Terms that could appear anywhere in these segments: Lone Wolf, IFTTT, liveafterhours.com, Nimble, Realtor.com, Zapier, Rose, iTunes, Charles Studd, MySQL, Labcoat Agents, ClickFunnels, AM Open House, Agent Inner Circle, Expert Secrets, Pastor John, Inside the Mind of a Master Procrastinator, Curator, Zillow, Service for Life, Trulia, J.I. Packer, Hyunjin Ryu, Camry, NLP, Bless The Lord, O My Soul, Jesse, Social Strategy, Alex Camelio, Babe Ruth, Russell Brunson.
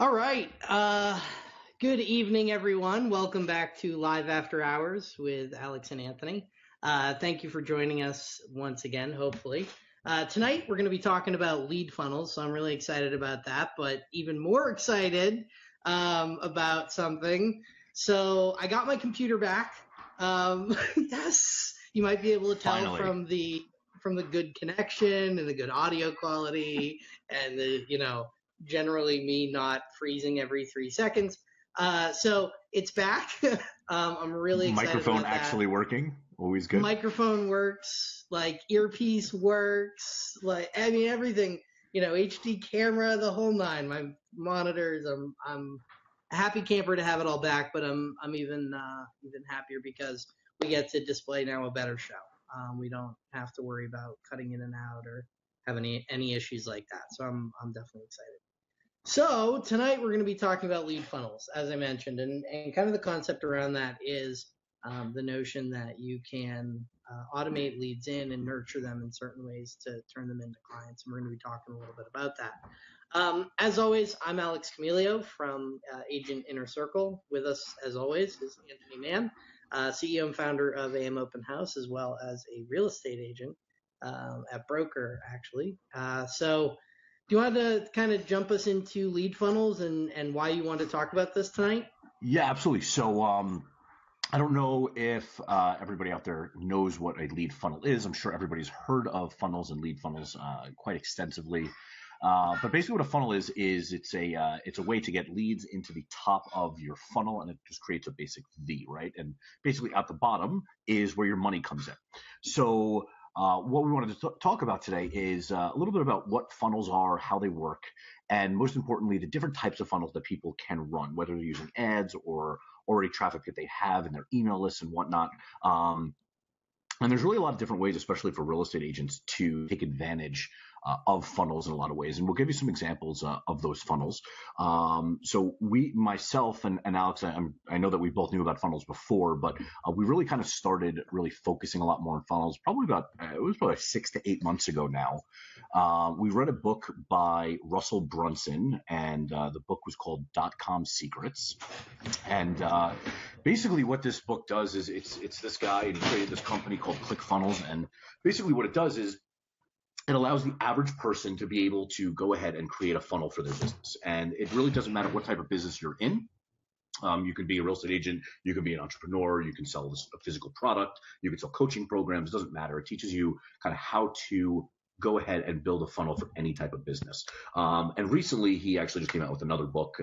All right. Good evening, everyone. Welcome back to Live After Hours with Alex and Anthony. Thank you for joining us once again, hopefully. Tonight, we're going to be talking about lead funnels, so I'm really excited about that, but even more excited about something. So I got my computer back. Yes, you might be able to tell finally from the good connection and the good audio quality and the, you know, generally me not freezing every 3 seconds. So it's back. I'm really excited. Microphone actually working. Always good. Microphone works, like earpiece works, like, I mean, everything, you know, HD camera, the whole nine, my monitors. I'm a happy camper to have it all back, but I'm even happier because we get to display now a better show. We don't have to worry about cutting in and out or have any issues like that. So I'm definitely excited. So tonight we're going to be talking about lead funnels, as I mentioned, and kind of the concept around that is the notion that you can automate leads in and nurture them in certain ways to turn them into clients. And we're going to be talking a little bit about that. As always, I'm Alex Camelio from Agent Inner Circle. With us, as always, is Anthony Mann, CEO and founder of AM Open House, as well as a real estate agent at Broker, actually. So do you want to kind of jump us into lead funnels and why you want to talk about this tonight? Yeah, absolutely. So I don't know if everybody out there knows what a lead funnel is. I'm sure everybody's heard of funnels and lead funnels quite extensively. But basically what a funnel is it's a way to get leads into the top of your funnel, and it just creates a basic V, right? And basically at the bottom is where your money comes in. So what we wanted to talk about today is a little bit about what funnels are, how they work, and most importantly, the different types of funnels that people can run, whether they're using ads or already traffic that they have in their email lists and whatnot. And there's really a lot of different ways, especially for real estate agents, to take advantage of funnels in a lot of ways. And we'll give you some examples of those funnels. So we, myself and Alex, I know that we both knew about funnels before, but we really kind of started really focusing a lot more on funnels probably about, it was probably 6 to 8 months ago now. We read a book by Russell Brunson, and the book was called .com Secrets. And basically what this book does is it's this guy, and he created this company called ClickFunnels. And basically what it does is it allows the average person to be able to go ahead and create a funnel for their business. And it really doesn't matter what type of business you're in. You can be a real estate agent, you can be an entrepreneur, you can sell a physical product, you can sell coaching programs, it doesn't matter. It teaches you kind of how to go ahead and build a funnel for any type of business. And recently, he actually just came out with another book,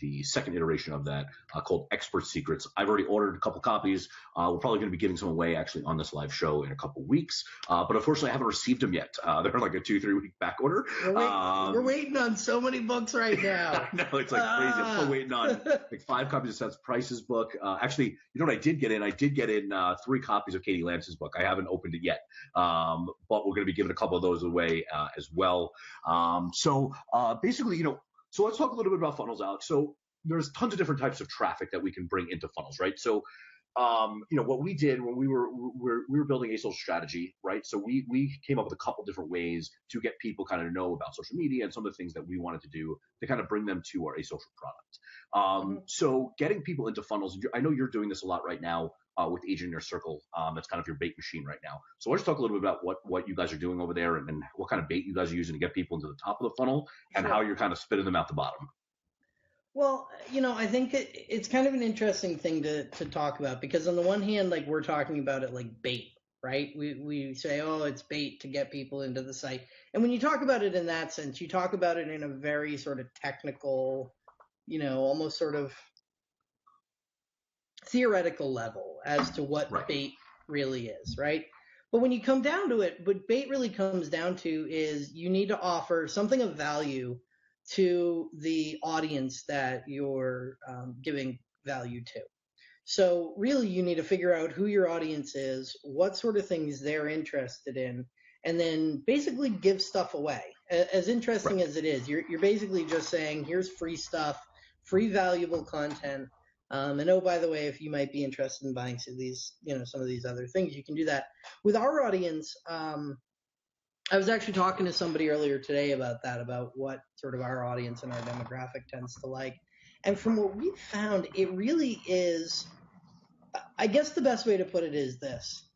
the second iteration of that, called Expert Secrets. I've already ordered a couple copies. We're probably going to be giving some away actually on this live show in a couple weeks. But unfortunately, I haven't received them yet. They're like a 2-3 week back order. We're waiting on so many books right now. I know, it's like crazy. I'm still waiting on like 5 copies of Seth Price's book. Actually, you know what I did get in? I did get in 3 copies of Katie Lance's book. I haven't opened it yet, but we're going to be giving a couple of those away as well. Basically, you know, so let's talk a little bit about funnels, Alex. So there's tons of different types of traffic that we can bring into funnels, right? So, you know, what we did when we were building a social strategy, right? So we came up with a couple different ways to get people kind of know about social media and some of the things that we wanted to do to kind of bring them to our asocial product. So getting people into funnels, I know you're doing this a lot right now with Agent Inner Circle. That's kind of your bait machine right now. So let's talk a little bit about what you guys are doing over there and what kind of bait you guys are using to get people into the top of the funnel and How you're kind of spitting them out the bottom. Well, you know, I think it's kind of an interesting thing to talk about because on the one hand, like we're talking about it like bait, right? We say, oh, it's bait to get people into the site. And when you talk about it in that sense, you talk about it in a very sort of technical, you know, almost sort of theoretical level as to what bait really is, right? But when you come down to it, what bait really comes down to is you need to offer something of value to the audience that you're giving value to. So really you need to figure out who your audience is, what sort of things they're interested in, and then basically give stuff away. As interesting as it is, you're basically just saying, here's free stuff, free valuable content. And oh, by the way, if you might be interested in buying some of these other things, you can do that. With our audience, I was actually talking to somebody earlier today about that, about what sort of our audience and our demographic tends to like. And from what we've found, it really is, I guess the best way to put it is this.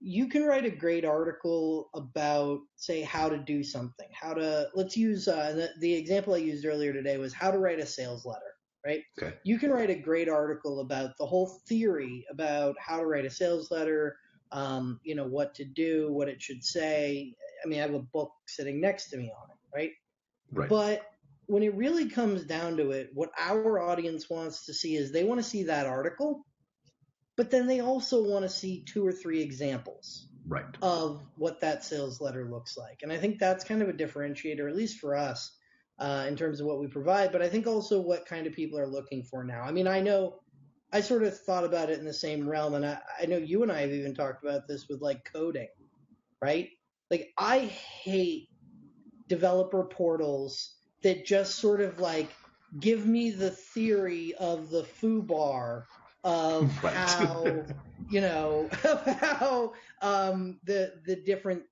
You can write a great article about, say, how to do something, how to, let's use, the example I used earlier today was how to write a sales letter, right? Okay. You can write a great article about the whole theory about how to write a sales letter, you know, what to do, what it should say. I mean, I have a book sitting next to me on it, right? Right. But when it really comes down to it, what our audience wants to see is they want to see that article, but then they also want to see 2 or 3 examples of what that sales letter looks like. And I think that's kind of a differentiator, at least for us, in terms of what we provide, but I think also what kind of people are looking for now. I mean, I know I sort of thought about it in the same realm, and I know you and I have even talked about this with like coding, right? Like I hate developer portals that just sort of like give me the theory of the foobar of how, you know, how the different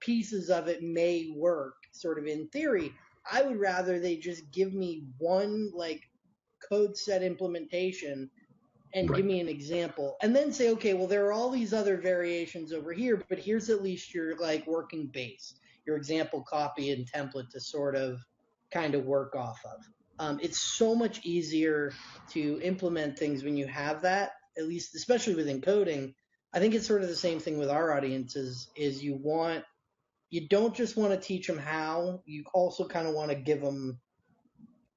pieces of it may work sort of in theory. I would rather they just give me one like code set implementation and give me an example and then say, okay, well, there are all these other variations over here, but here's at least your like working base, your example copy and template to sort of kind of work off of. It's so much easier to implement things when you have that, at least, especially within coding. I think it's sort of the same thing with our audiences is you don't just want to teach them how, you also kind of want to give them,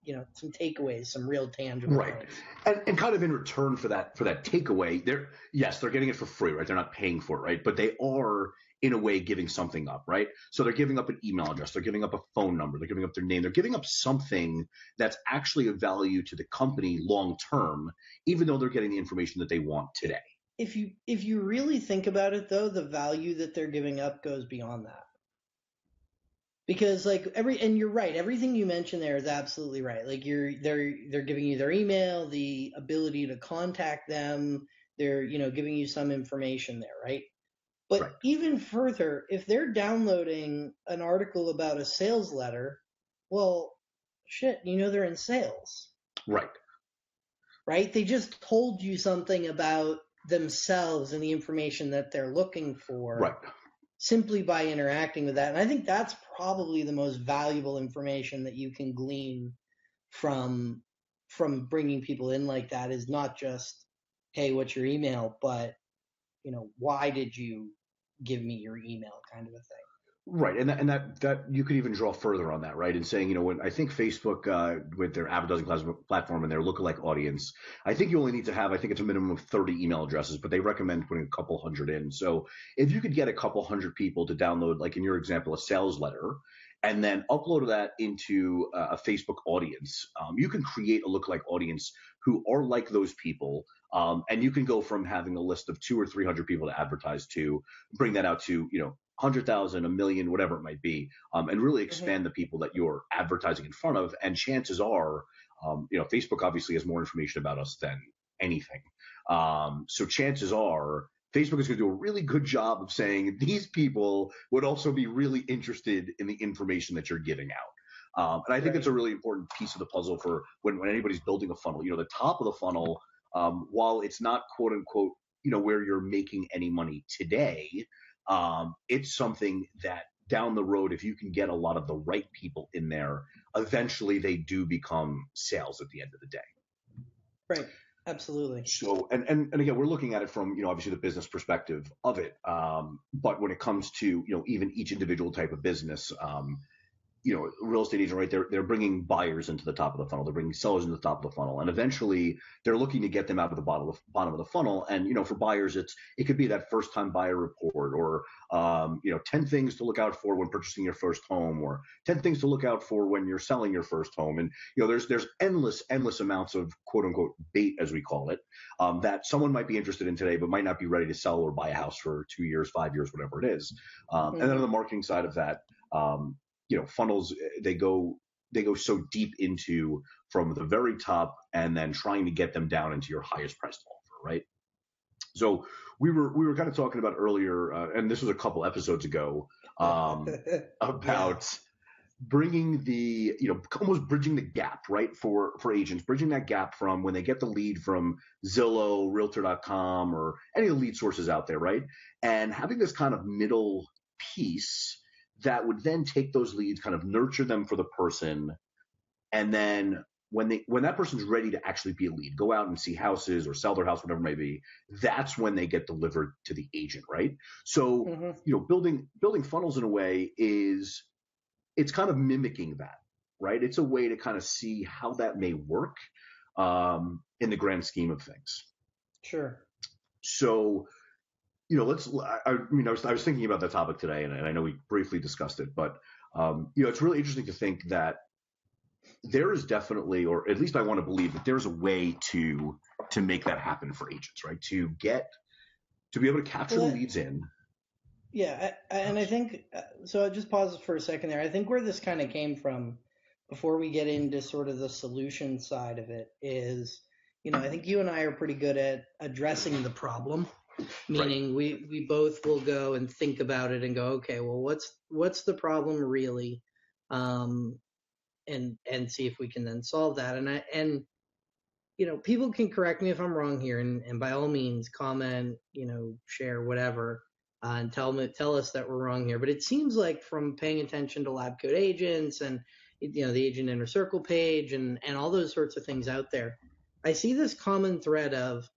you know, some takeaways, some real tangible things. And kind of in return for that takeaway, they're getting it for free, right? They're not paying for it, right? But they are in a way giving something up, right? So they're giving up an email address, they're giving up a phone number, they're giving up their name, they're giving up something that's actually of value to the company long term, even though they're getting the information that they want today. If you really think about it though, the value that they're giving up goes beyond that. Because like you're right, everything you mentioned there is absolutely right. Like they're giving you their email, the ability to contact them, they're, you know, giving you some information there, right? But even further, if they're downloading an article about a sales letter, well, shit, you know they're in sales. Right. Right? They just told you something about themselves and the information that they're looking for simply by interacting with that. And I think that's probably the most valuable information that you can glean from bringing people in like that is not just, hey, what's your email, but, you know, why did you give me your email kind of a thing? Right. And that you could even draw further on that, right? And saying, you know, when I think Facebook with their advertising platform and their lookalike audience, I think you only need to have, I think it's a minimum of 30 email addresses, but they recommend putting a couple hundred in. So if you could get a couple hundred people to download, like in your example, a sales letter, and then upload that into a Facebook audience, you can create a lookalike audience who are like those people. And you can go from having a list of 200 or 300 people to advertise to, bring that out to, you know, 100,000, 1 million, whatever it might be, and really expand the people that you're advertising in front of. And chances are, you know, Facebook obviously has more information about us than anything. So chances are Facebook is going to do a really good job of saying these people would also be really interested in the information that you're giving out. And I think that's a really important piece of the puzzle for when anybody's building a funnel. You know, the top of the funnel, while it's not quote unquote, you know, where you're making any money today, it's something that down the road, if you can get a lot of the right people in there, eventually they do become sales at the end of the day. Right. Absolutely. So, and again, we're looking at it from, you know, obviously the business perspective of it. But when it comes to, you know, even each individual type of business, you know, real estate agent, right? They're bringing buyers into the top of the funnel. They're bringing sellers into the top of the funnel, and eventually they're looking to get them out of the bottom of the funnel. And you know, for buyers, it could be that first time buyer report, or you know, 10 things to look out for when purchasing your first home, or 10 things to look out for when you're selling your first home. And you know, there's endless amounts of quote unquote bait, as we call it, that someone might be interested in today, but might not be ready to sell or buy a house for 2 years, 5 years, whatever it is. And then on the marketing side of that. You know, funnels, they go so deep into from the very top and then trying to get them down into your highest priced offer, right? So we were kind of talking about earlier, and this was a couple episodes ago, about bringing the, almost bridging the gap, right, for agents, bridging that gap from when they get the lead from Zillow, Realtor.com, or any of the lead sources out there, right? And having this kind of middle piece that would then take those leads, kind of nurture them for the person, and then when that person's ready to actually be a lead, go out and see houses or sell their house, whatever it may be, that's when they get delivered to the agent, right? So, building funnels in a way is, it's kind of mimicking that, right? It's a way to kind of see how that may work in the grand scheme of things. Sure. So, I was thinking about that topic today, and I know we briefly discussed it, but, it's really interesting to think that there is definitely, or at least I want to believe that there's a way to make that happen for agents, right? To be able to capture the leads in. Yeah. And I think, so I'll just pause for a second there. I think where this kind of came from before we get into sort of the solution side of it is, I think you and I are pretty good at addressing the problem, meaning right. we both will go and think about it and go, okay, well, what's the problem really? And see if we can then solve that. And people can correct me if I'm wrong here, and by all means comment, share, whatever. And tell us that we're wrong here. But it seems like from paying attention to Labcoat Agents and the Agent Inner Circle page and all those sorts of things out there, I see this common thread of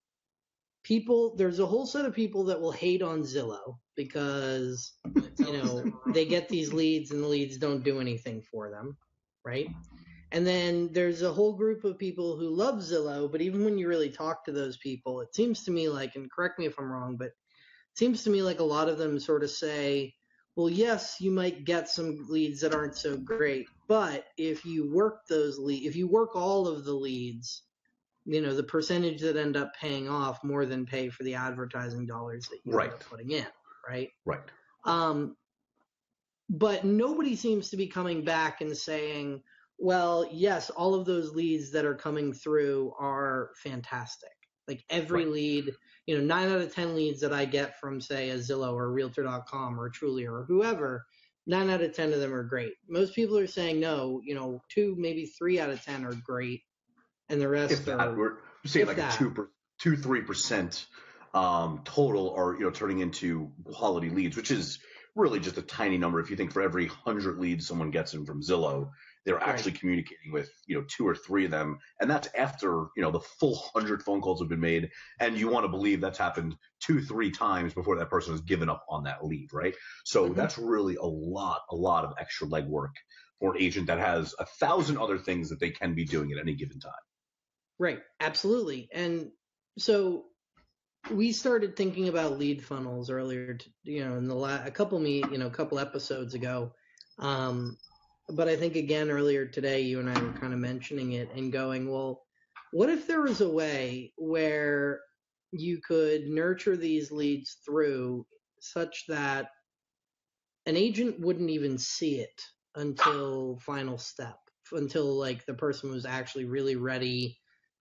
people. There's a whole set of people that will hate on Zillow because they get these leads and the leads don't do anything for them, right? And then there's a whole group of people who love Zillow, but even when you really talk to those people, it seems to me like, and correct me if I'm wrong, but seems to me like a lot of them sort of say, well, yes, you might get some leads that aren't so great, but if you work all of the leads, the percentage that end up paying off more than pay for the advertising dollars that you end up putting in, right? Right. But nobody seems to be coming back and saying, well, yes, all of those leads that are coming through are fantastic. Like every lead, 9 out of 10 leads that I get from, say, a Zillow or Realtor.com or Trulia or whoever, 9 out of 10 of them are great. Most people are saying, no, 2, maybe 3 out of 10 are great. And the rest we're saying like 2-3% total are, turning into quality leads, which is really just a tiny number. If you think for every 100 leads someone gets in from Zillow, they're actually communicating with, 2 or 3 of them. And that's after, the full 100 phone calls have been made. And you want to believe that's happened 2-3 times before that person has given up on that lead, right? So that's really a lot of extra legwork for an agent that has 1,000 other things that they can be doing at any given time. Right. Absolutely. And so we started thinking about lead funnels earlier, in a couple episodes ago. But I think, again, earlier today, you and I were kind of mentioning it and going, well, what if there was a way where you could nurture these leads through such that an agent wouldn't even see it until final step, until like the person was actually really ready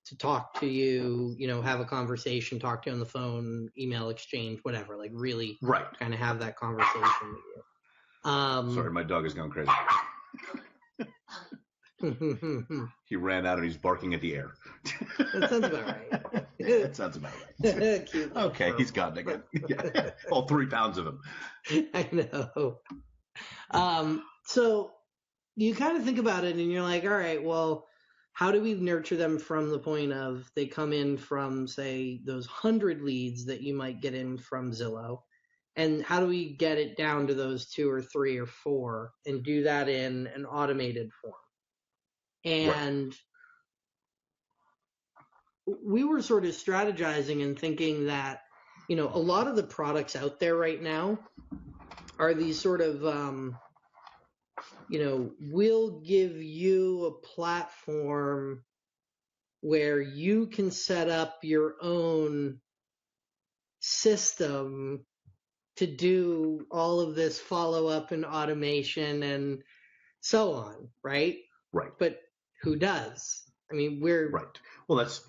to talk to you, have a conversation, talk to you on the phone, email exchange, whatever, like really kind of have that conversation with you. Sorry, my dog is going crazy. He ran out and he's barking at the air. That sounds about right. That sounds about right. Cute. Okay, he's gotten again. Yeah. All 3 pounds of him. I know. So you kind of think about it and you're like, all right, well, how do we nurture them from the point of they come in from, say, those 100 leads that you might get in from Zillow? And how do we get it down to those 2 or 3 or 4 and do that in an automated form? And we were sort of strategizing and thinking that, a lot of the products out there right now are these sort of, we'll give you a platform where you can set up your own system to do all of this follow-up and automation and so on, right? Right. But who does? I mean, we're... Right. Well, that's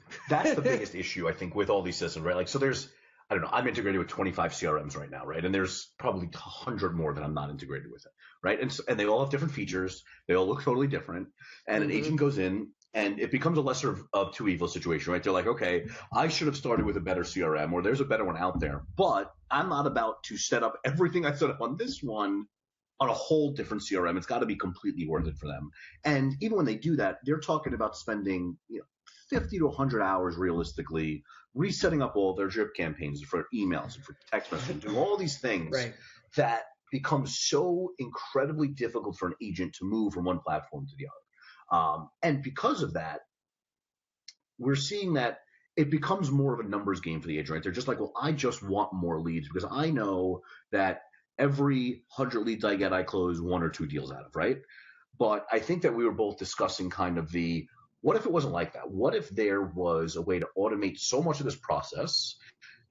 the biggest issue, I think, with all these systems, right? Like, so there's I don't know, I'm integrated with 25 CRMs right now, right? And there's probably 100 more that I'm not integrated with, right? And they all have different features. They all look totally different. And an agent goes in and it becomes a lesser of two evils situation, right? They're like, okay, I should have started with a better CRM, or there's a better one out there, but I'm not about to set up everything I set up on this one on a whole different CRM. It's got to be completely worth it for them. And even when they do that, they're talking about spending, you know, 50 to 100 hours realistically resetting up all their drip campaigns for emails and for text messages and all these things that become so incredibly difficult for an agent to move from one platform to the other. And because of that, we're seeing that it becomes more of a numbers game for the agent, right? They're just like, well, I just want more leads because I know that every 100 leads I get, I close one or two deals out of, right? But I think that we were both discussing kind of the, what if it wasn't like that? What if there was a way to automate so much of this process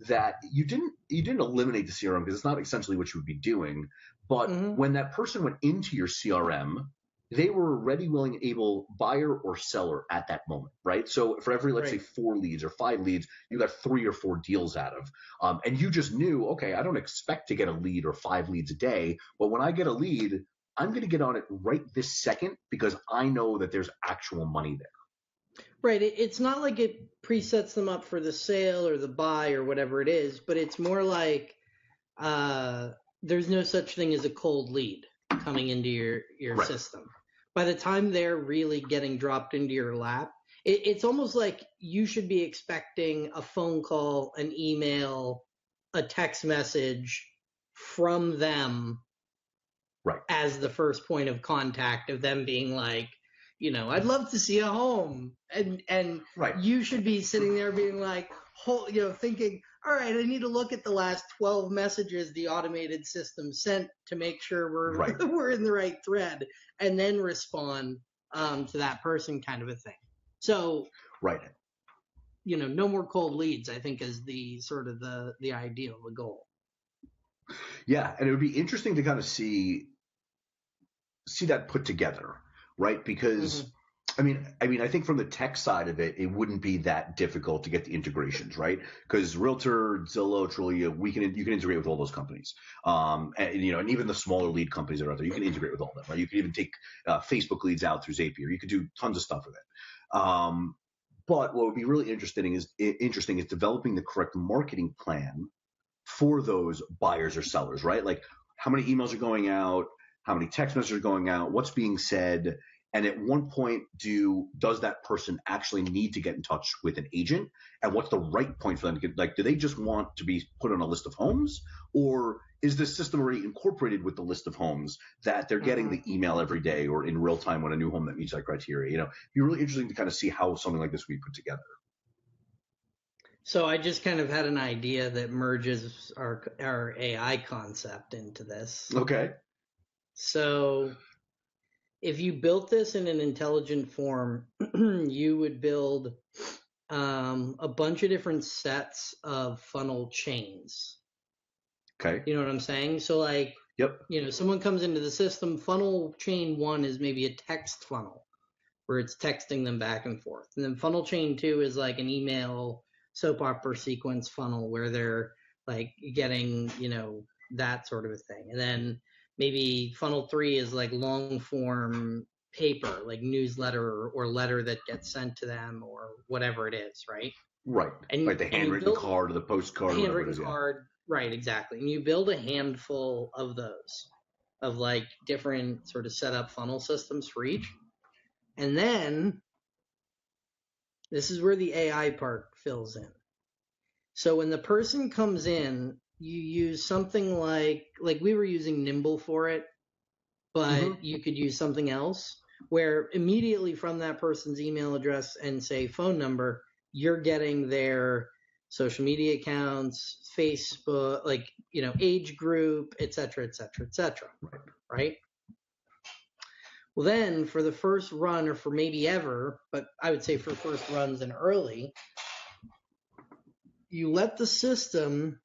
that you didn't eliminate the CRM, because it's not essentially what you would be doing, but when that person went into your CRM, they were ready, willing, able buyer or seller at that moment, right? So for every, let's say, 4 leads or 5 leads, you got 3 or 4 deals out of, and you just knew, okay, I don't expect to get a lead or 5 leads a day, but when I get a lead, I'm going to get on it right this second because I know that there's actual money there. Right. It's not like it presets them up for the sale or the buy or whatever it is, but it's more like there's no such thing as a cold lead coming into your system. By the time they're really getting dropped into your lap, it's almost like you should be expecting a phone call, an email, a text message from them as the first point of contact, of them being like, you know, I'd love to see a home, and you should be sitting there being like, you know, thinking, all right, I need to look at the last 12 messages the automated system sent to make sure we're we're in the right thread, and then respond to that person, kind of a thing. So, you know, no more cold leads, I think, is the sort of the ideal, the goal. Yeah, and it would be interesting to kind of see that put together. Right? Because I mean, I think from the tech side of it, it wouldn't be that difficult to get the integrations, right? Because Realtor, Zillow, Trulia, you can integrate with all those companies. And, you know, and even the smaller lead companies that are out there, you can integrate with all of them, right? You can even take Facebook leads out through Zapier. You could do tons of stuff with it. But what would be really interesting is developing the correct marketing plan for those buyers or sellers, right? Like, how many emails are going out? How many text messages are going out, what's being said, and at one point does that person actually need to get in touch with an agent, and what's the right point for them to get, like, do they just want to be put on a list of homes, or is this system already incorporated with the list of homes that they're getting the email every day or in real time when a new home that meets that criteria? You know, it'd be really interesting to kind of see how something like this would be put together. So I just kind of had an idea that merges our AI concept into this. Okay. So if you built this in an intelligent form, you would build a bunch of different sets of funnel chains. Okay. You know what I'm saying? So like, you know, someone comes into the system, funnel chain 1 is maybe a text funnel where it's texting them back and forth. And then funnel chain 2 is like an email soap opera sequence funnel where they're like getting, you know, that sort of a thing. And then maybe funnel 3 is like long form paper, like newsletter or letter that gets sent to them or whatever it is, right? Right. And like the handwritten card or the postcard. Handwritten card, right, exactly. And you build a handful of those, of like different sort of setup funnel systems for each. And then this is where the AI part fills in. So when the person comes in, you use something like we were using Nimble for it, but you could use something else where immediately from that person's email address and say phone number, you're getting their social media accounts, Facebook, like, you know, age group, et cetera, et cetera, et cetera. Right? Well, then for the first run, or for maybe ever, but I would say for first runs and early, you let the system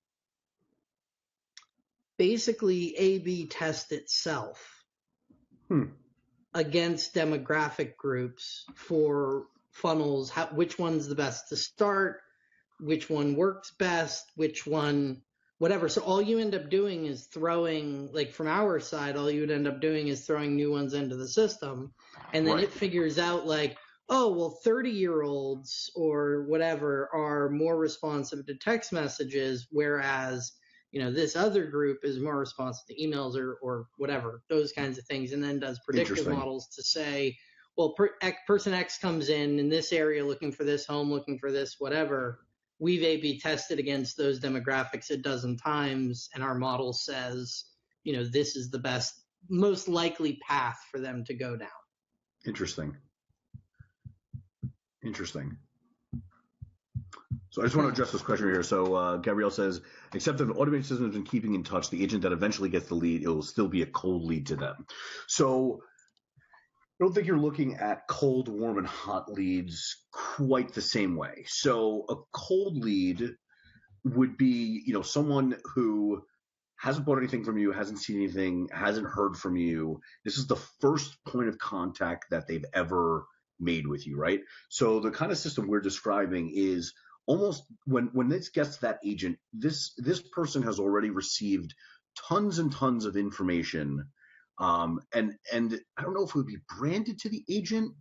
basically A/B test itself against demographic groups for funnels, which one's the best to start, which one works best, which one, whatever. So all you end up doing is throwing, like from our side, all you would end up doing is throwing new ones into the system. And then it figures out like, oh, well, 30-year-olds or whatever are more responsive to text messages, whereas, you know, this other group is more responsive to emails or whatever, those kinds of things. And then does predictive models to say, well, person X comes in this area looking for this home, looking for this, whatever. We've A/B tested against those demographics a dozen times, and our model says, you know, this is the best, most likely path for them to go down. Interesting. So I just want to address this question here. So Gabrielle says, except that the automated system has been keeping in touch, the agent that eventually gets the lead, it will still be a cold lead to them. So I don't think you're looking at cold, warm, and hot leads quite the same way. So a cold lead would be, you know, someone who hasn't bought anything from you, hasn't seen anything, hasn't heard from you. This is the first point of contact that they've ever made with you, right? So the kind of system we're describing is almost when this gets to that agent, this person has already received tons and tons of information. And I don't know if it would be branded to the agent,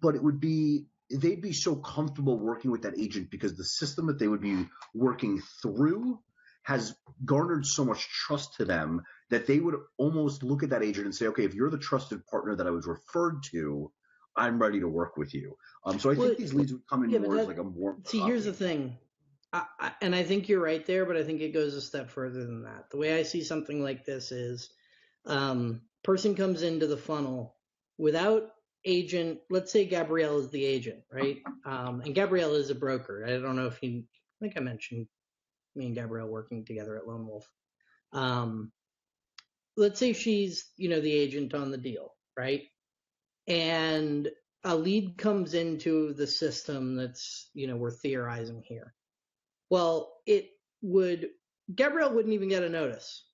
but it would be, they'd be so comfortable working with that agent because the system that they would be working through has garnered so much trust to them that they would almost look at that agent and say, okay, if you're the trusted partner that I was referred to, I'm ready to work with you. So I think these leads would come in more as like a more. See, here's the thing. And I think you're right there, but I think it goes a step further than that. The way I see something like this is person comes into the funnel without agent. Let's say Gabrielle is the agent, right? And Gabrielle is a broker. I don't know if you – I think I mentioned me and Gabrielle working together at Lone Wolf. Let's say she's, you know, the agent on the deal, right? And a lead comes into the system that's, you know, we're theorizing here. Well, Gabrielle wouldn't even get a notice.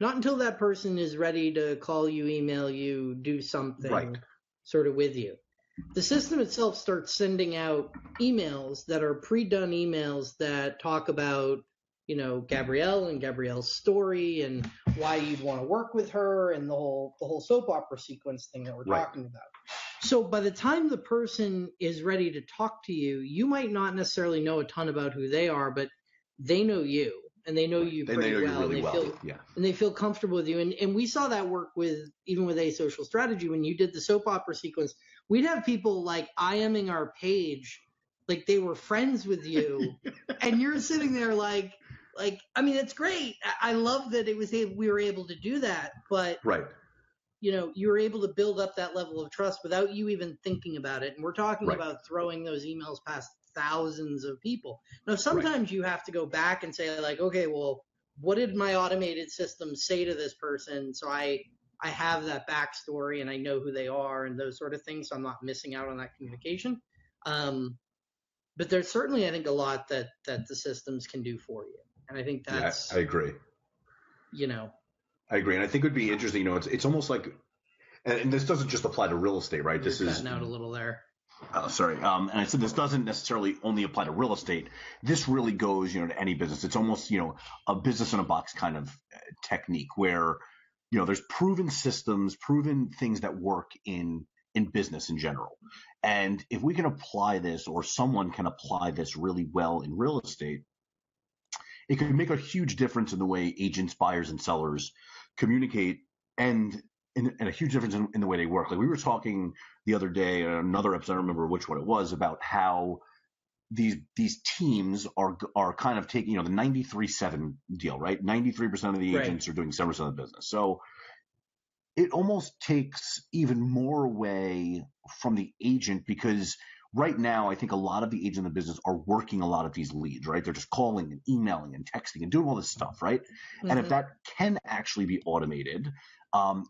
Not until that person is ready to call you, email you, do something sort of with you. The system itself starts sending out emails that are pre-done emails that talk about, you know, Gabrielle and Gabrielle's story and why you'd want to work with her and the whole soap opera sequence thing that we're talking about. So by the time the person is ready to talk to you, you might not necessarily know a ton about who they are, but they know you and they know you pretty well. And they feel comfortable with you. And we saw that work even with a social strategy when you did the soap opera sequence. We'd have people like IMing our page like they were friends with you, and you're sitting there like. Like, I mean, it's great. I love that we were able to do that, but you know, you were able to build up that level of trust without you even thinking about it. And we're talking about throwing those emails past thousands of people. Now, sometimes you have to go back and say like, okay, well, what did my automated system say to this person? So I have that backstory and I know who they are and those sort of things. So I'm not missing out on that communication. But there's certainly, I think, a lot that the systems can do for you. And I think that's, I agree. You know, I agree. And I think it would be interesting, you know, it's almost like, and this doesn't just apply to real estate, right? This is cutting out a little there. Oh, sorry. And I said, this doesn't necessarily only apply to real estate. This really goes, you know, to any business. It's almost, you know, a business in a box kind of technique where, you know, there's proven systems, proven things that work in business in general. And if we can apply this or someone can apply this really well in real estate, it could make a huge difference in the way agents, buyers, and sellers communicate and a huge difference in the way they work. Like we were talking the other day in another episode, I don't remember which one it was, about how these teams are kind of taking, you know, the 93-7 deal, right? 93% of the agents are doing 7% of the business. So it almost takes even more away from the agent because – right now, I think a lot of the agents in the business are working a lot of these leads, right? They're just calling and emailing and texting and doing all this stuff, right? Mm-hmm. And if that can actually be automated,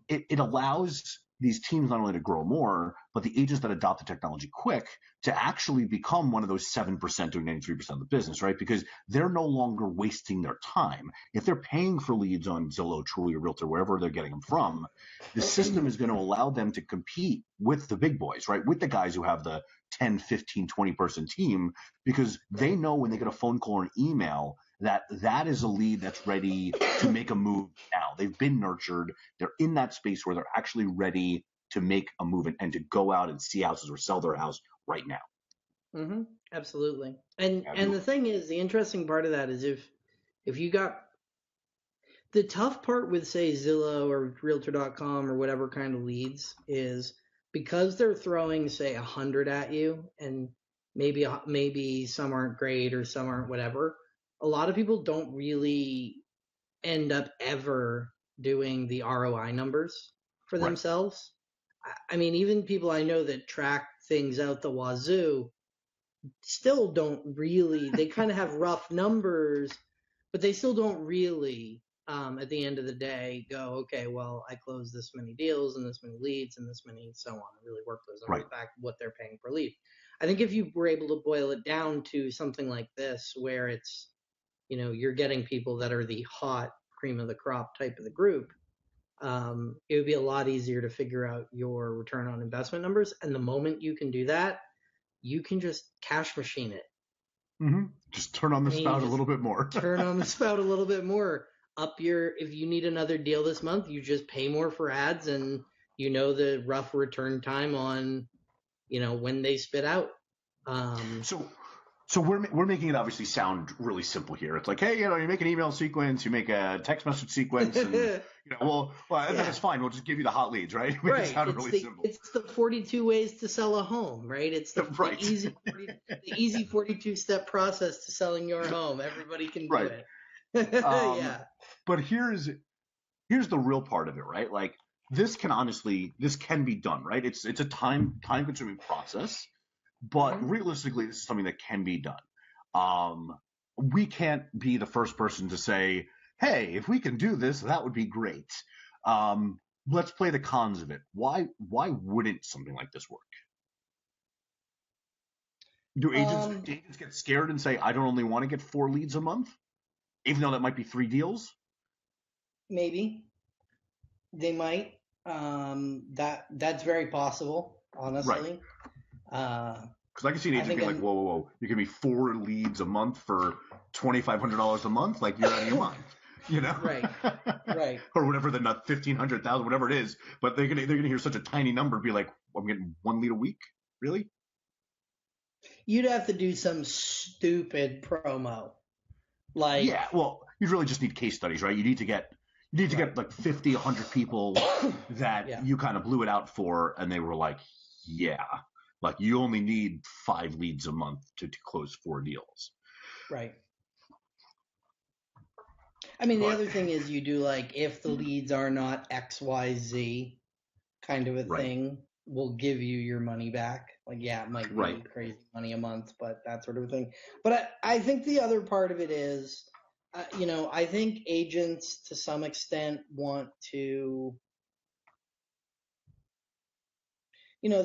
it allows these teams not only to grow more, but the agents that adopt the technology quick to actually become one of those 7% doing 93% of the business, right? Because they're no longer wasting their time. If they're paying for leads on Zillow, Trulia, Realtor, wherever they're getting them from, the system is going to allow them to compete with the big boys, right? With the guys who have the 10, 15, 20 person team, because they know when they get a phone call or an email that that is a lead that's ready to make a move now. They've been nurtured. They're in that space where they're actually ready to make a move and to go out and see houses or sell their house right now. Mm-hmm. Absolutely. And the thing is, the interesting part of that is if you got the tough part with, say, Zillow or Realtor.com or whatever kind of leads is because they're throwing, say, 100 at you, and maybe some aren't great or some aren't whatever. A lot of people don't really end up ever doing the ROI numbers for themselves. I mean, even people I know that track things out the wazoo still don't really, they kind of have rough numbers, but they still don't really, at the end of the day, go, okay, well, I closed this many deals and this many leads and this many so on, and really work those numbers back what they're paying per lead. I think if you were able to boil it down to something like this, where it's, you know, you're getting people that are the hot cream of the crop type of the group, it would be a lot easier to figure out your return on investment numbers. And the moment you can do that, you can just cash machine it. Mm-hmm. Just turn on the spout a little bit more. Turn on the spout a little bit more. If you need another deal this month, you just pay more for ads, and you know the rough return time on, you know, when they spit out. So we're making it obviously sound really simple here. It's like, hey, you know, you make an email sequence, you make a text message sequence, and you know, that's fine. We'll just give you the hot leads, right? Right. It sounded really simple. It's the 42 ways to sell a home, right? It's the easy 42-step process to selling your home. Everybody can do it. But here's the real part of it, right? Like this can be done, right? It's a time-consuming process. But realistically, this is something that can be done. We can't be the first person to say, hey, if we can do this, that would be great. Let's play the cons of it. Why wouldn't something like this work? Do agents get scared and say, I don't only want to get 4 leads a month, even though that might be 3 deals? Maybe. They might. That's very possible, honestly. Right. Because I can see an agent being like, whoa, you give me 4 leads a month for $2,500 a month, like you're out of your mind, you know? Right. Or whatever the nut, 1,500,000, whatever it is. But they're gonna hear such a tiny number, be like, I'm getting 1 lead a week, really? You'd have to do some stupid promo, like you'd really just need case studies, right? You need to get like 50, 100 people that you kind of blew it out for, and they were like, yeah. Like you only need 5 leads a month to close 4 deals. Right. I mean, the other thing is you do like, if the leads are not X, Y, Z kind of a thing, we'll give you your money back. Like, yeah, it might be crazy money a month, but that sort of a thing. But I think the other part of it is, you know, I think agents to some extent want to, you know,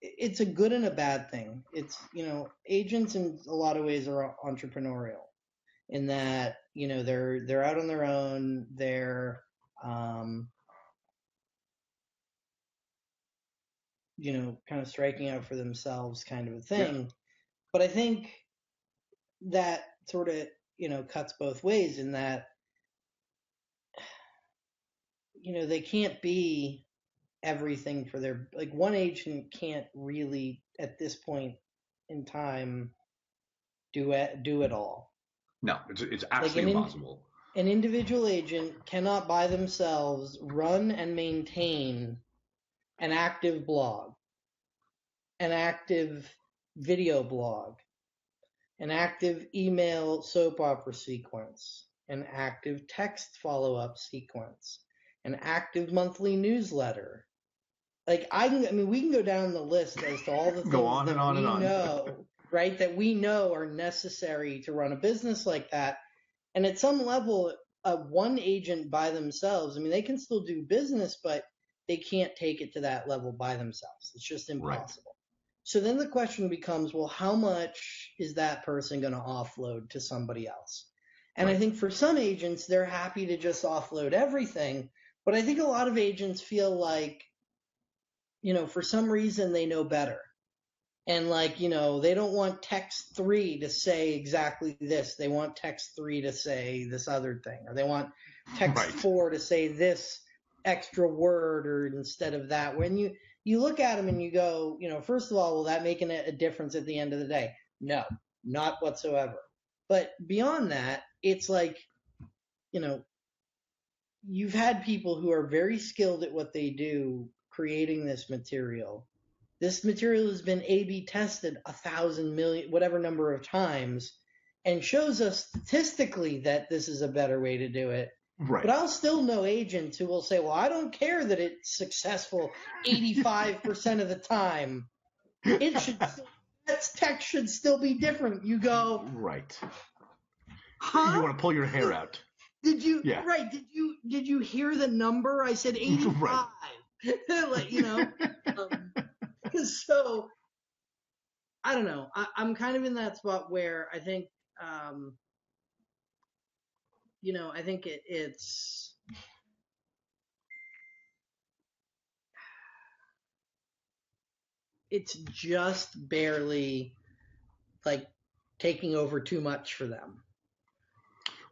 it's a good and a bad thing. It's, you know, agents in a lot of ways are entrepreneurial in that, you know, they're out on their own. They're, you know, kind of striking out for themselves kind of a thing. Yeah. But I think that sort of, you know, cuts both ways in that, you know, they can't be everything for their, like, one agent can't really at this point in time do it all. No, it's absolutely like impossible. An individual agent cannot by themselves run and maintain an active blog, an active video blog, an active email soap opera sequence, an active text follow-up sequence, an active monthly newsletter. Like we can go down the list as to all the things that we know, right? That we know are necessary to run a business like that. And at some level, one agent by themselves, I mean, they can still do business, but they can't take it to that level by themselves. It's just impossible. Right. So then the question becomes, well, how much is that person going to offload to somebody else? And I think for some agents, they're happy to just offload everything But I think a lot of agents feel like, you know, for some reason they know better. And like, you know, they don't want text 3 to say exactly this. They want text 3 to say this other thing, or they want text 4 to say this extra word or instead of that. When you look at them and you go, you know, first of all, will that make a difference at the end of the day? No, not whatsoever. But beyond that, it's like, you know, you've had people who are very skilled at what they do creating this material. This material has been A/B tested 1,000 million, whatever number of times, and shows us statistically that this is a better way to do it. Right. But I'll still know agents who will say, well, I don't care that it's successful 85% of the time. It should still, that text should still be different. You go, right. Huh? You want to pull your hair out. Did you hear the number? I said 85. Right. Like, you know, so I don't know. I'm kind of in that spot where I think, you know, I think it's just barely like taking over too much for them.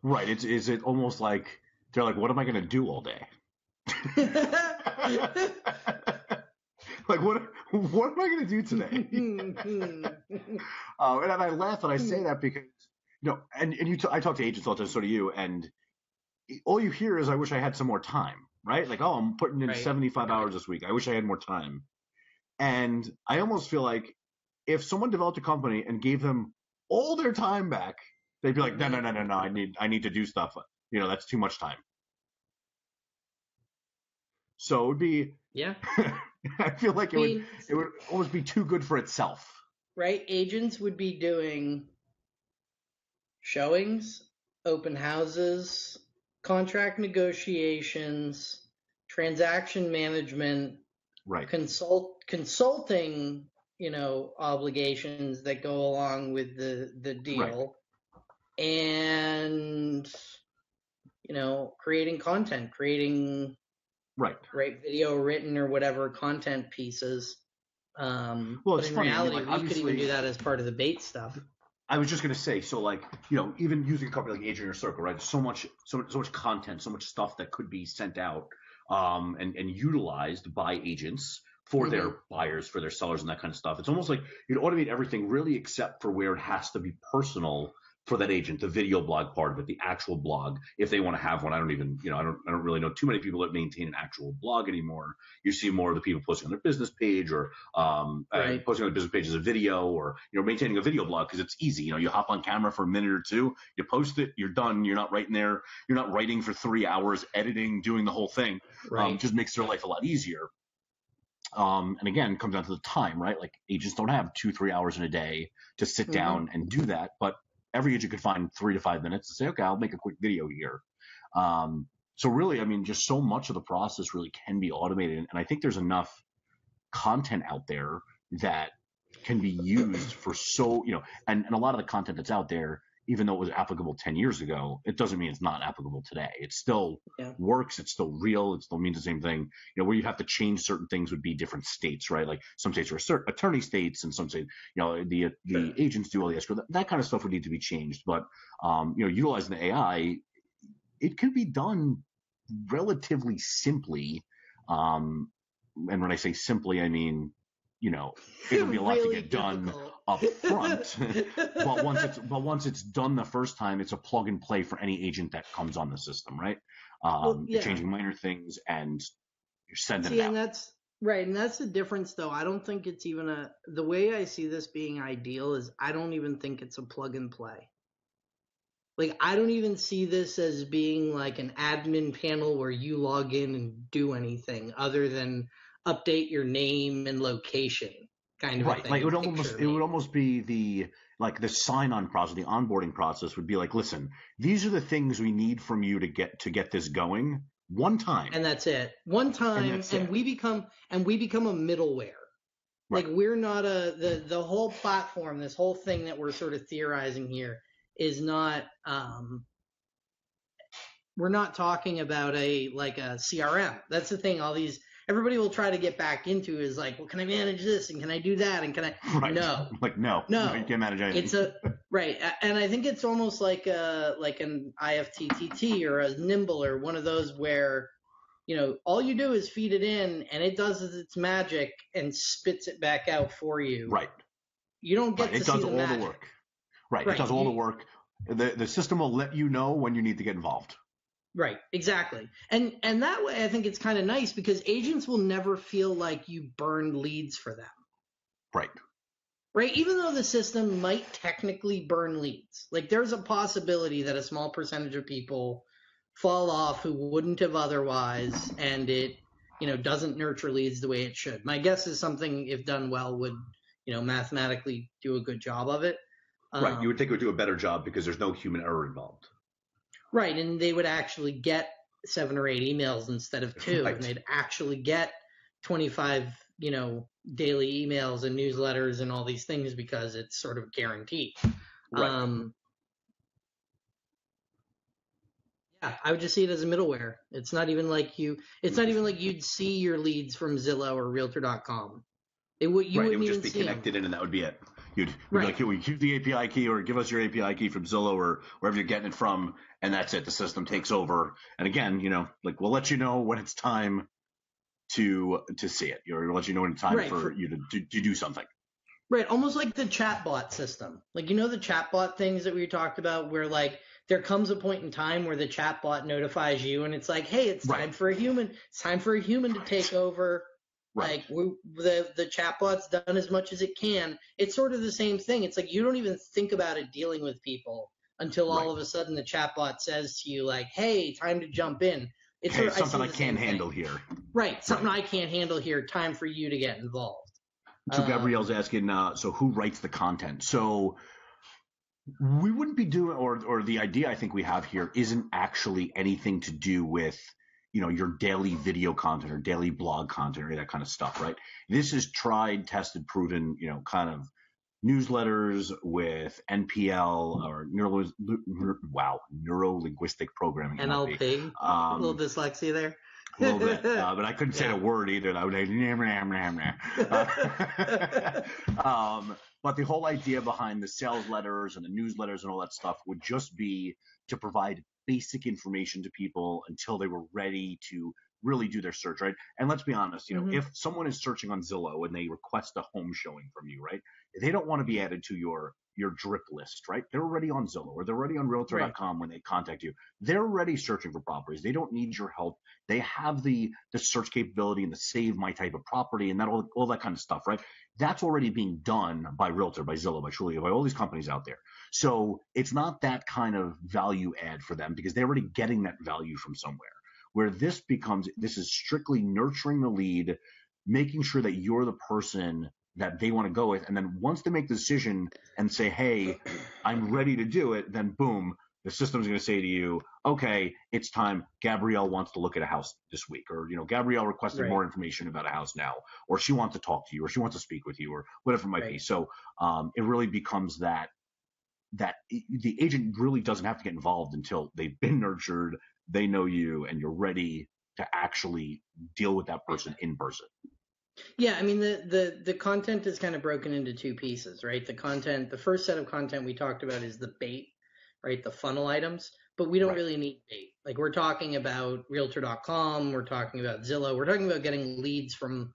Right. Is it almost like they're like, what am I going to do all day? Like, what am I going to do today? And I laugh and I say that because, you know, and I talk to agents all the time, so do you, and all you hear is, I wish I had some more time, right? Like, oh, I'm putting in 75 hours this week. I wish I had more time. And I almost feel like if someone developed a company and gave them all their time back, they'd be like, no, I need to do stuff. You know, that's too much time. So it would be, yeah. I feel like it would almost be too good for itself. Right. Agents would be doing showings, open houses, contract negotiations, transaction management, right. Consulting, you know, obligations that go along with the deal, right. And, you know, creating content, creating video, written or whatever content pieces. Well, but in reality, I mean, like, we could even do that as part of the bait stuff. I was just going to say, so like, you know, even using a company like Agent Inner Circle, right? So much content, so much stuff that could be sent out and utilized by agents for mm-hmm. their buyers, for their sellers, and that kind of stuff. It's almost like you'd automate everything really except for where it has to be personal for that agent, the video blog part of it, the actual blog, if they want to have one. I don't really know too many people that maintain an actual blog anymore. You see more of the people posting on their business page or posting on the business page as a video, or, you know, maintaining a video blog because it's easy. You know, you hop on camera for a minute or two, you post it, you're done. You're not writing for 3 hours, editing, doing the whole thing. Right. Just makes their life a lot easier. And again, it comes down to the time, right? Like, agents don't have 2-3 hours in a day to sit mm-hmm. down and do that, but every agent could find 3 to 5 minutes to say, okay, I'll make a quick video here. So really, I mean, just so much of the process really can be automated. And I think there's enough content out there that can be used for so, you know, and a lot of the content that's out there, even though it was applicable 10 years ago, it doesn't mean it's not applicable today. It still works. It's still real. It still means the same thing. You know, where you have to change certain things would be different states, right? Like, some states are attorney states, and some states, you know, the agents do all the escrow. That kind of stuff would need to be changed. But, you know, utilizing the AI, it can be done relatively simply. And when I say simply, I mean, you know, it'll be a lot really to get done up front, but once it's done the first time, it's a plug and play for any agent that comes on the system, right? You're changing minor things and you're sending it out. And that's right, and that's the difference, though. I don't think it's even the way I see this being ideal is I don't even think it's a plug and play. Like, I don't even see this as being like an admin panel where you log in and do anything other than update your name and location, kind of right. Like, it would almost be the sign-on process, the onboarding process would be like, listen, these are the things we need from you to get this going one time, and that's it. One time, and we become a middleware. Right. Like, we're not the whole platform. This whole thing that we're sort of theorizing here is not we're not talking about like a CRM. That's the thing. Everybody will try to get back into is like, well, can I manage this? And can I do that? And can I, right. No, like, no, you can't manage anything. It's a right. And I think it's almost like an IFTTT or a Nimble or one of those where, you know, all you do is feed it in and it does its magic and spits it back out for you. Right. You don't get to see the magic. It does all the work. Right. It does all the work. The system will let you know when you need to get involved. Right. Exactly. And that way, I think it's kind of nice because agents will never feel like you burned leads for them. Right. Right. Even though the system might technically burn leads, like there's a possibility that a small percentage of people fall off who wouldn't have otherwise, and it, you know, doesn't nurture leads the way it should. My guess is something, if done well, would, you know, mathematically do a good job of it. Right. You would think it would do a better job because there's no human error involved. Right. And they would actually get 7 or 8 emails instead of 2. Right. And they'd actually get 25, you know, daily emails and newsletters and all these things because it's sort of guaranteed. Right. Yeah, I would just see it as a middleware. It's not even like you'd see your leads from Zillow or Realtor.com. It would just be connected in, and that would be it. You'd be like, use the API key, or give us your API key from Zillow or wherever you're getting it from, and that's it. The system takes over. And again, you know, like, we'll let you know when it's time to see it, or we'll let you know when it's time for you to do something. Right, almost like the chatbot system. Like, you know, the chatbot things that we talked about where, like, there comes a point in time where the chatbot notifies you, and it's like, hey, it's time for a human. It's time for a human to take over. Right. Like the chatbot's done as much as it can. It's sort of the same thing. It's like you don't even think about it dealing with people until all of a sudden the chatbot says to you, like, hey, time to jump in. It's hey, something I can't handle here. Right. Something I can't handle here. Time for you to get involved. So Gabrielle's asking, so who writes the content? So we wouldn't be doing, or the idea I think we have here isn't actually anything to do with, you know, your daily video content or daily blog content or that kind of stuff, right? This is tried, tested, proven, you know, kind of newsletters with NPL or neuro-linguistic programming. NLP, a little dyslexia there. A little bit, but I couldn't say the word either. I would say, but the whole idea behind the sales letters and the newsletters and all that stuff would just be to provide basic information to people until they were ready to really do their search, right? And let's be honest, you know, if someone is searching on Zillow and they request a home showing from you, right, they don't want to be added to your drip list, right? They're already on Zillow or they're already on Realtor.com when they contact you. They're already searching for properties. They don't need your help. They have the search capability and the save my type of property and that all that kind of stuff, right? That's already being done by Realtor, by Zillow, by Trulia, by all these companies out there. So it's not that kind of value add for them because they're already getting that value from somewhere. Where this is strictly nurturing the lead, making sure that you're the person that they want to go with. And then once they make the decision and say, hey, I'm ready to do it, then boom, the system's going to say to you, okay, it's time. Gabrielle wants to look at a house this week, or, you know, Gabrielle requested more information about a house now, or she wants to talk to you, or she wants to speak with you, or whatever it might be. So it really becomes that the agent really doesn't have to get involved until they've been nurtured, they know you, and you're ready to actually deal with that person in person. Yeah, I mean, the content is kind of broken into 2 pieces, right? The content, the first set of content we talked about is the bait, right? The funnel items, but we don't really need bait. Like, we're talking about Realtor.com, we're talking about Zillow, we're talking about getting leads from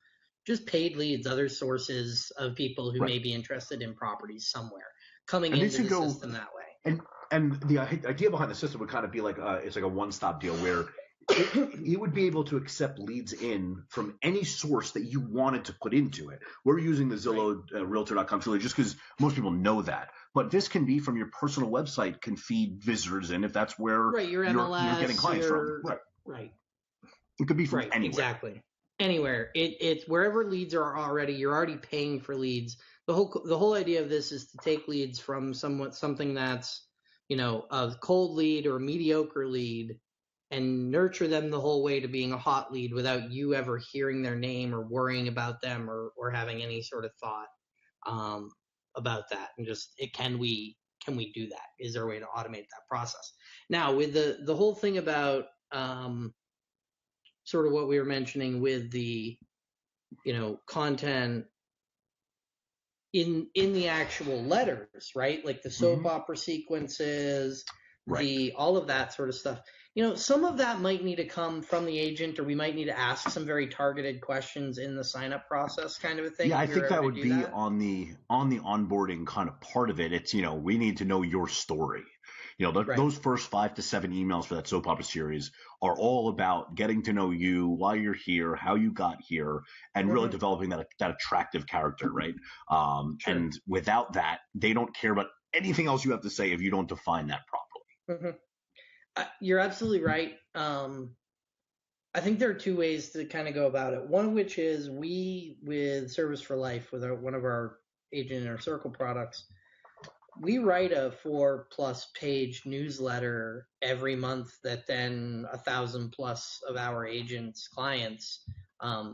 just paid leads, other sources of people who may be interested in properties somewhere, coming into the system that way. And the idea behind the system would kind of be like it's like a one-stop deal where you would be able to accept leads in from any source that you wanted to put into it. We're using the Zillow Realtor.com Trulia just because most people know that. But this can be from your personal website, can feed visitors in if that's where you're getting clients from. Right. It could be from anywhere. Exactly. Anywhere. It's wherever leads are already. You're already paying for leads. The whole idea of this is to take leads from something that's, you know, a cold lead or a mediocre lead and nurture them the whole way to being a hot lead without you ever hearing their name or worrying about them or having any sort of thought about that. And just, it, can we can we do that? Is there a way to automate that process? Now, with the whole thing about sort of what we were mentioning with the, you know, content in the actual letters, right? Like the soap opera sequences, right, all of that sort of stuff. You know, some of that might need to come from the agent, or we might need to ask some very targeted questions in the sign-up process, kind of a thing. Yeah, I think that would be on the onboarding kind of part of it. It's, you know, we need to know your story. You know, those first 5 to 7 emails for that soap opera series are all about getting to know you, why you're here, how you got here, and really developing that attractive character, right? And without that, they don't care about anything else you have to say if you don't define that properly. You're absolutely right. I think there are two ways to kind of go about it. One of which is we, with Service for Life, with one of our Agent Inner Circle products, we write a 4+ page newsletter every month that then 1,000+ of our agents' clients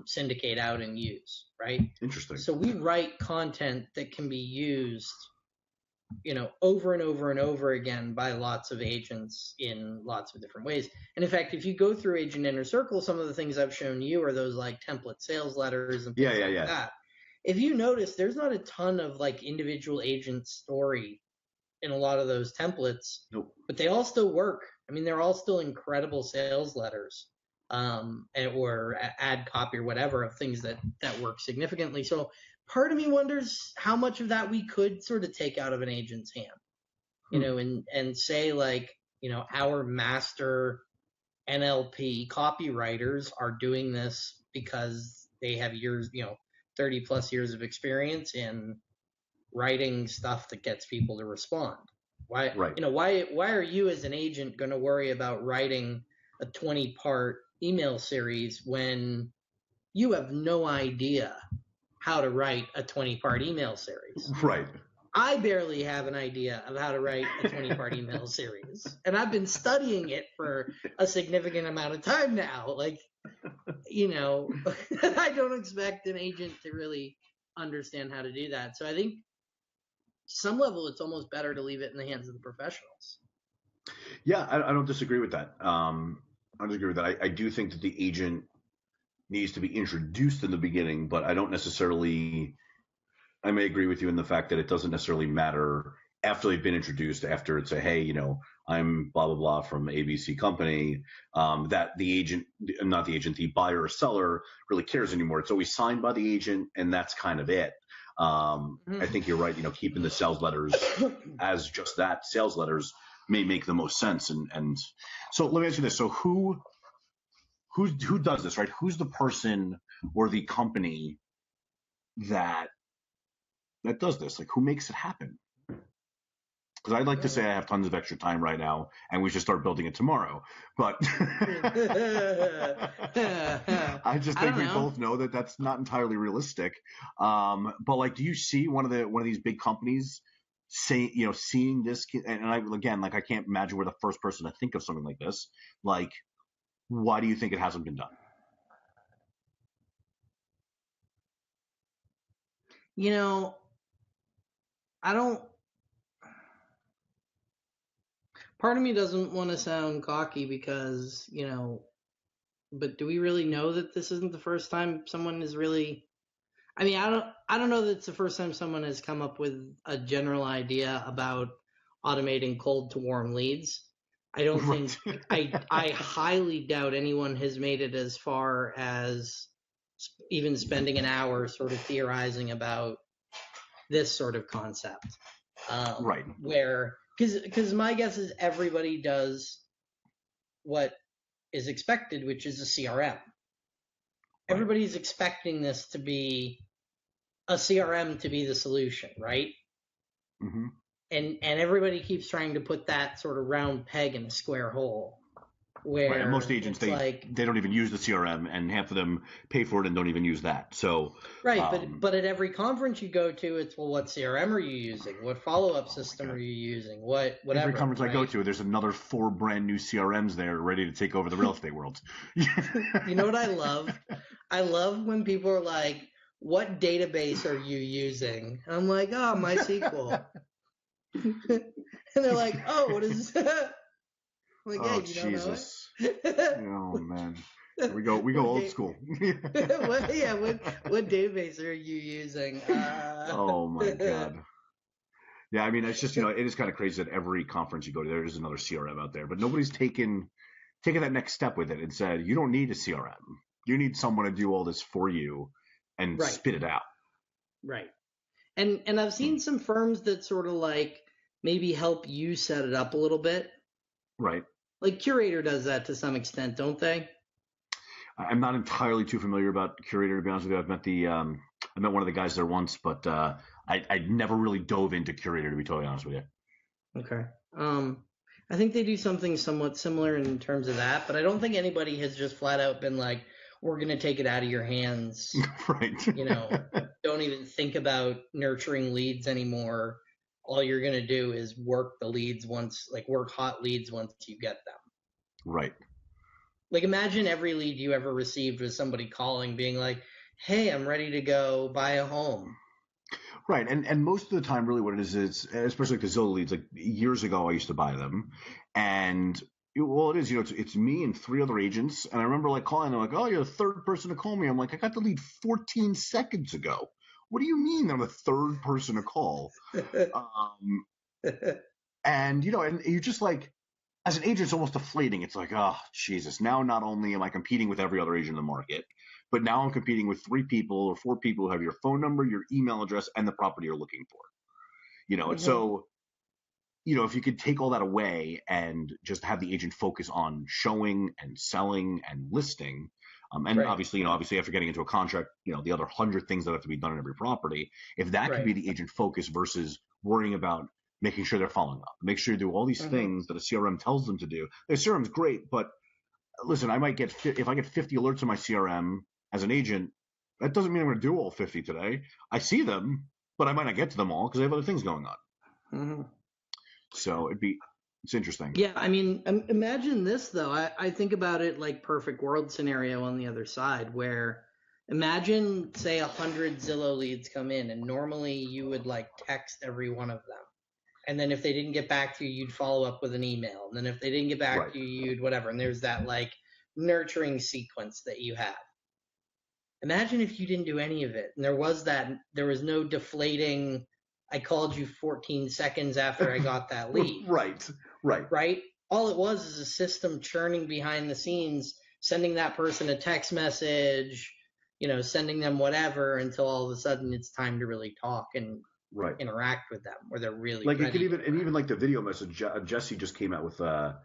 syndicate out and use, right? Interesting. So we write content that can be used, you know, over and over and over again by lots of agents in lots of different ways. And in fact, if you go through Agent Inner Circle, some of the things I've shown you are those like template sales letters and things like that. If you notice, there's not a ton of like individual agent story in a lot of those templates, but they all still work. I mean, they're all still incredible sales letters, or ad copy or whatever, of things that work significantly. So part of me wonders how much of that we could sort of take out of an agent's hand, you know, and say like, you know, our master NLP copywriters are doing this because they have years, you know, 30+ years of experience in writing stuff that gets people to respond. Why, you know, why are you as an agent going to worry about writing a 20-part email series when you have no idea how to write a 20-part email series? Right. I barely have an idea of how to write a 20-part email series, and I've been studying it for a significant amount of time now. Like, you know, I don't expect an agent to really understand how to do that. So I think some level it's almost better to leave it in the hands of the professionals. Yeah, I don't disagree with that. I don't agree with that. I do think that the agent needs to be introduced in the beginning, but I don't necessarily – I may agree with you in the fact that it doesn't necessarily matter after they've been introduced, after it's a, hey, you know, I'm blah, blah, blah from ABC company, that the agent, not the agent, the buyer or seller really cares anymore. It's always signed by the agent, and that's kind of it. I think you're right. You know, keeping the sales letters as just that, sales letters, may make the most sense. And so let me ask you this. So who does this, right? Who's the person or the company that does this? Like, who makes it happen? Because I'd like to say I have tons of extra time right now, and we should start building it tomorrow. But I just think we both know that that's not entirely realistic. But like, do you see one of these big companies say, you know, seeing this? And I, again, like, I can't imagine we're the first person to think of something like this. Like, why do you think it hasn't been done? You know, I don't. Part of me doesn't want to sound cocky because, you know, but do we really know that this isn't the first time someone is really, I mean, I don't know that it's the first time someone has come up with a general idea about automating cold to warm leads. I don't think, I highly doubt anyone has made it as far as even spending an hour sort of theorizing about this sort of concept. Where, because my guess is everybody does what is expected, which is a CRM. Everybody's expecting this to be a CRM to be the solution, right? And everybody keeps trying to put that sort of round peg in a square hole. Where and most agents, they don't even use the CRM, and half of them pay for it and don't even use that. So but at every conference you go to, it's, well, what CRM are you using? What follow-up system are you using? What whatever. Every conference I go to, there's another 4 brand new CRMs there ready to take over the real estate world. You know what I love? I love when people are like, "What database are you using?" And I'm like, "Oh, MySQL." And they're like, oh, what is that? Like, oh, hey, Jesus. Don't know it. Oh, man. We go old school. What database are you using? Oh, my God. Yeah, I mean, it's just, it is kind of crazy that every conference you go to, there is another CRM out there. But nobody's taken that next step with it and said, you don't need a CRM. You need someone to do all this for you and spit it out. Right. And I've seen some firms that sort of like maybe help you set it up a little bit. Right. Like Curator does that to some extent, don't they? I'm not entirely too familiar about Curator, to be honest with you. I've met I met one of the guys there once, but I never really dove into Curator, to be totally honest with you. Okay. I think they do something somewhat similar in terms of that, but I don't think anybody has just flat out been like, we're going to take it out of your hands. Right. Don't even think about nurturing leads anymore. All you're going to do is work hot leads once you get them. Right. Like, imagine every lead you ever received was somebody calling, being like, hey, I'm ready to go buy a home. Right. And most of the time, really what it is, it's especially like the Zillow leads, like years ago, I used to buy them. And well, it is, it's me and three other agents. And I remember like calling them like, oh, you're the third person to call me. I'm like, I got the lead 14 seconds ago. What do you mean I'm the third person to call? And you're just like, as an agent, it's almost deflating. It's like, oh, Jesus. Now, not only am I competing with every other agent in the market, but now I'm competing with three people or four people who have your phone number, your email address, and the property you're looking for. Mm-hmm. And so, if you could take all that away and just have the agent focus on showing and selling and listing, obviously after getting into a contract, the other 100 things that have to be done in every property, if that could be the agent focus versus worrying about making sure they're following up, make sure you do all these things that a CRM tells them to do. The CRM's great, but listen, if I get 50 alerts in my CRM as an agent, that doesn't mean I'm going to do all 50 today. I see them, but I might not get to them all because I have other things going on. Mm-hmm. So it's interesting. Yeah, I mean, imagine this though. I think about it like perfect world scenario on the other side, where imagine say 100 Zillow leads come in, and normally you would like text every one of them. And then if they didn't get back to you, you'd follow up with an email. And then if they didn't get back to you, you'd whatever. And there's that like nurturing sequence that you have. Imagine if you didn't do any of it. And there was no deflating, I called you 14 seconds after I got that lead. Right. All it was is a system churning behind the scenes, sending that person a text message, sending them whatever, until all of a sudden it's time to really talk and interact with them, where they're really like you could even like the video message. Jesse just came out with a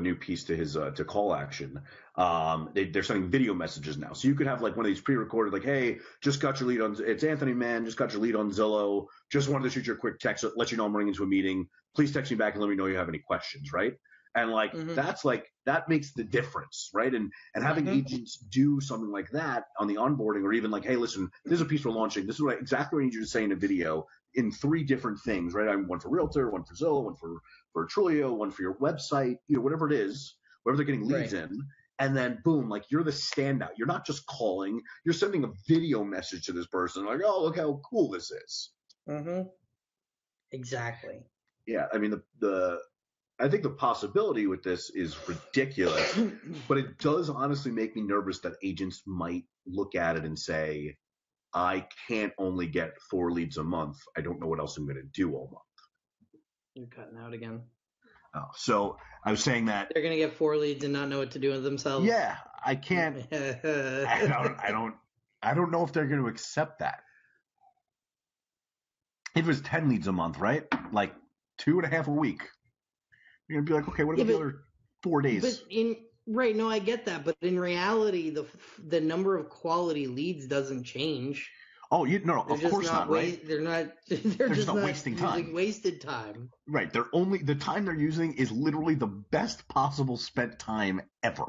new piece to his to call action. They're sending video messages now, so you could have like one of these pre-recorded, like, hey, just got your lead on. It's Anthony Mann. Just got your lead on Zillow. Just wanted to shoot you a quick text, let you know I'm running into a meeting. Please text me back and let me know you have any questions. Right, and like that's like that makes the difference, right? And having agents do something like that on the onboarding, or even like, hey, listen, this is a piece we're launching. This is exactly what I need you to say in a video. In three different things, right? I'm one for Realtor, one for Zillow, one for Trulia, one for your website, whatever it is, wherever they're getting leads in. And then boom, like you're the standout. You're not just calling, you're sending a video message to this person. Like, oh, look how cool this is. Mm-hmm. Exactly. Yeah. I mean, I think the possibility with this is ridiculous, but it does honestly make me nervous that agents might look at it and say, I can't only get 4 leads a month. I don't know what else I'm going to do all month. You're cutting out again. Oh, so I was saying that they're going to get 4 leads and not know what to do with themselves. Yeah, I can't. I don't know if they're going to accept that. If it was 10 leads a month, right? Like 2.5 a week. You're going to be like, okay, what about the other 4 days? Right. No, I get that. But in reality, the number of quality leads doesn't change. Oh, of course not, right? They're just not wasting time. Wasted time. Right. They're only – the time they're using is literally the best possible spent time ever.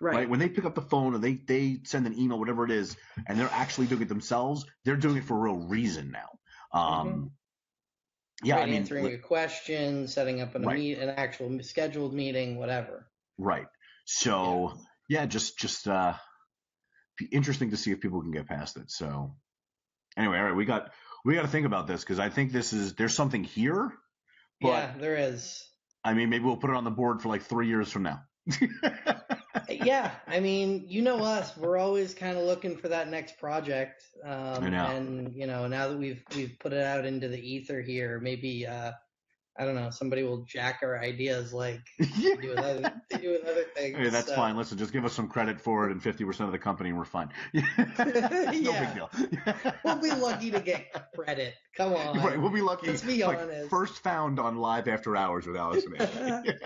Right. When they pick up the phone or they send an email, whatever it is, and they're actually doing it themselves, they're doing it for a real reason now. Yeah, right, I mean – answering a question, setting up an actual scheduled meeting, whatever. Right. So yeah, just be interesting to see if people can get past it. So anyway, all right, we got to think about this because I think there's something here, But, yeah, there is. I mean, maybe we'll put it on the board for like 3 years from now. Yeah, I mean, you know us. We're always kind of looking for that next project. And, you know, now that we've put it out into the ether here, maybe, I don't know, somebody will jack our ideas like they do with other things. Hey, that's fine. Listen, just give us some credit for it and 50% of the company and we're fine. No big deal. We'll be lucky to get credit. Come on. Right, we'll be lucky. Let's be honest. First found on Live After Hours with Alex and Anthony.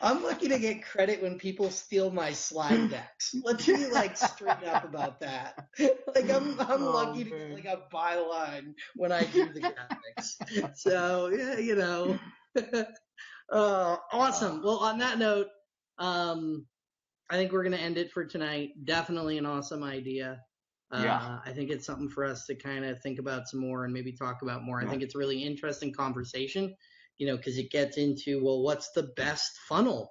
I'm lucky to get credit when people steal my slide decks. Let's be straight up about that. I'm lucky to get a byline when I do the graphics. So, yeah, you know. Awesome. Well, on that note, I think we're going to end it for tonight. Definitely an awesome idea. I think it's something for us to kind of think about some more and maybe talk about more. I think it's a really interesting conversation, you know, because it gets into, well, what's the best funnel?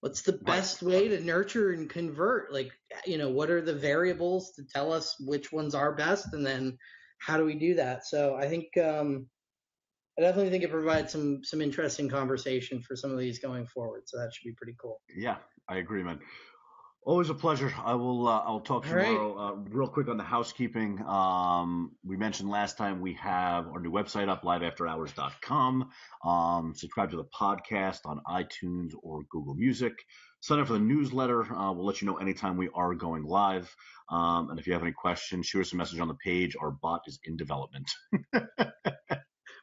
What's the best way to nurture and convert? Like, you know, what are the variables to tell us which ones are best? And then how do we do that? So I think, I definitely think it provides some interesting conversation for some of these going forward. So that should be pretty cool. Yeah, I agree, man. Always a pleasure. I'll talk tomorrow. Right. Real quick on the housekeeping. We mentioned last time we have our new website up, liveafterhours.com. Subscribe to the podcast on iTunes or Google Music. Sign up for the newsletter. We'll let you know anytime we are going live. And if you have any questions, shoot us a message on the page. Our bot is in development.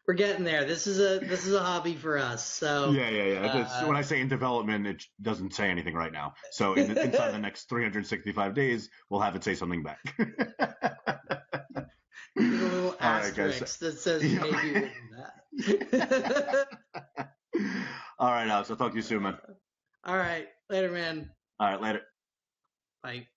We're getting there. This is a hobby for us. So yeah. When I say in development, it doesn't say anything right now. So inside the next 365 days, we'll have it say something back. A little asterisk that says maybe that. All right, Alex. I'll talk to you soon, man. All right, later, man. All right, later. Bye.